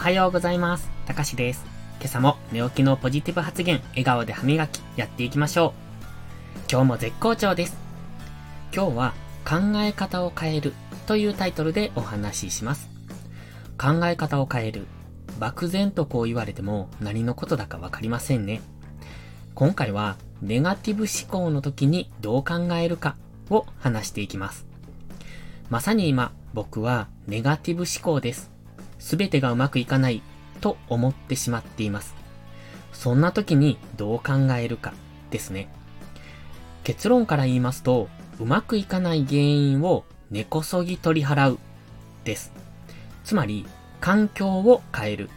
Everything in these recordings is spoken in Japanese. はようございます。たかしです。今朝も寝起きのポジティブ発言、笑顔で歯磨きやっていきましょう。今日も絶好調です。今日は考え方を変えるというタイトルでお話しします。考え方を変える。漠然とこう言われても何のことだかわかりませんね。今回はネガティブ思考の時にどう考えるかを話していきます。まさに今僕はネガティブ思考です。すべてがうまくいかないと思ってしまっています。そんな時にどう考えるかですね。結論から言いますと、うまくいかない原因を根こそぎ取り払うです。つまり環境を変える。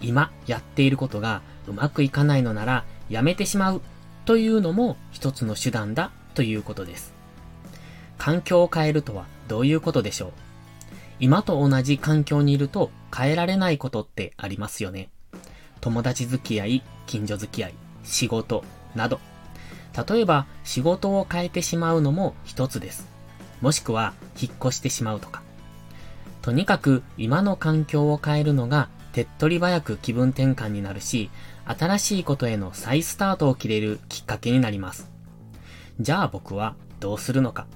今やっていることがうまくいかないのならやめてしまうというのも一つの手段だということです。環境を変えるとはどういうことでしょう？今と同じ環境にいると変えられないことってありますよね。友達付き合い、近所付き合い、仕事など。例えば仕事を変えてしまうのも一つです。もしくは引っ越してしまうとか。とにかく今の環境を変えるのが手っ取り早く気分転換になるし、新しいことへの再スタートを切れるきっかけになります。じゃあ僕はどうするのか。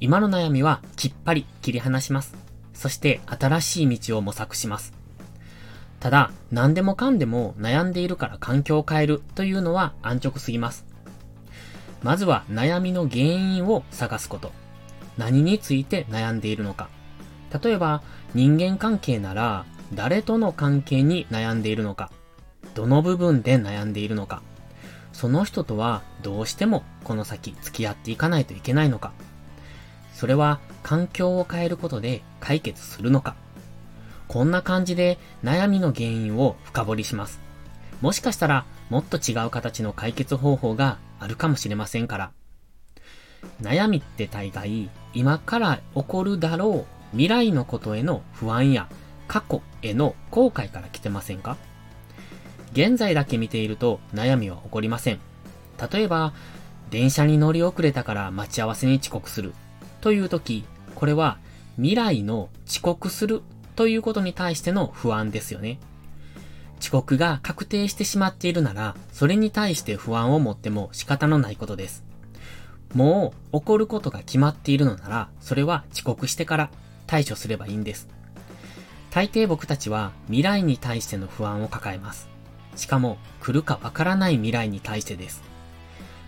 今の悩みはきっぱり切り離します。そして新しい道を模索します。ただ何でもかんでも悩んでいるから環境を変えるというのは安直すぎます。まずは悩みの原因を探すこと。何について悩んでいるのか。例えば人間関係なら誰との関係に悩んでいるのか。どの部分で悩んでいるのか。その人とはどうしてもこの先付き合っていかないといけないのか。それは環境を変えることで解決するのか。こんな感じで悩みの原因を深掘りします。もしかしたらもっと違う形の解決方法があるかもしれませんから。悩みって大概今から起こるだろう未来のことへの不安や過去への後悔から来てませんか？現在だけ見ていると悩みは起こりません。例えば電車に乗り遅れたから待ち合わせに遅刻するという時、これは未来の遅刻するということに対しての不安ですよね。遅刻が確定してしまっているなら、それに対して不安を持っても仕方のないことです。もう起こることが決まっているのなら、それは遅刻してから対処すればいいんです。大抵僕たちは未来に対しての不安を抱えます。しかも来るかわからない未来に対してです。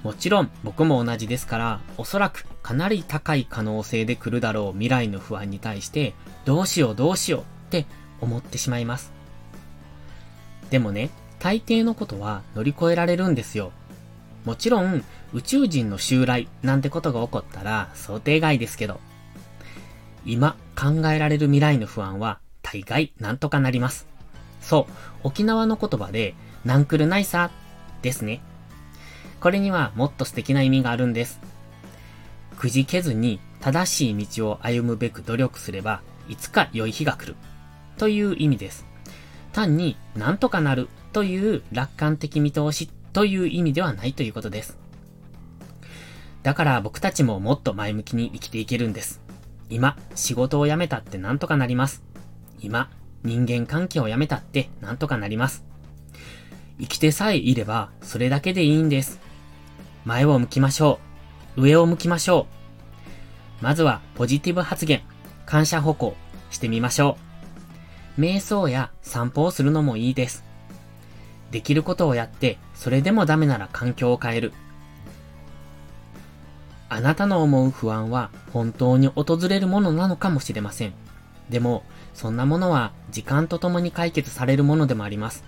もちろん僕も同じですから、おそらくかなり高い可能性で来るだろう未来の不安に対して、どうしようって思ってしまいます。でもね、大抵のことは乗り越えられるんですよ。もちろん宇宙人の襲来なんてことが起こったら想定外ですけど、今考えられる未来の不安は大概なんとかなります。そう、沖縄の言葉でなんくるないさですね。これにはもっと素敵な意味があるんです。くじけずに正しい道を歩むべく努力すればいつか良い日が来るという意味です。単になんとかなるという楽観的見通しという意味ではないということです。だから僕たちももっと前向きに生きていけるんです。今仕事を辞めたってなんとかなります。今人間関係を辞めたってなんとかなります。生きてさえいればそれだけでいいんです。前を向きましょう。上を向きましょう。まずはポジティブ発言、感謝歩行してみましょう。瞑想や散歩をするのもいいです。できることをやって、それでもダメなら環境を変える。あなたの思う不安は本当に訪れるものなのかもしれません。でも、そんなものは時間とともに解決されるものでもあります。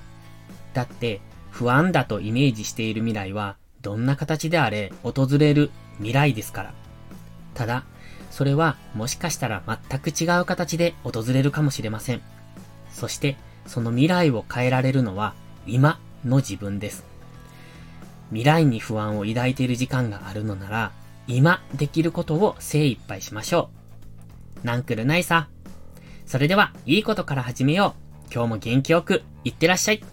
だって、不安だとイメージしている未来は、どんな形であれ訪れる未来ですから。ただ、それはもしかしたら全く違う形で訪れるかもしれません。そしてその未来を変えられるのは今の自分です。未来に不安を抱いている時間があるのなら今できることを精一杯しましょう。なんくるないさ。それではいいことから始めよう。今日も元気よくいってらっしゃい。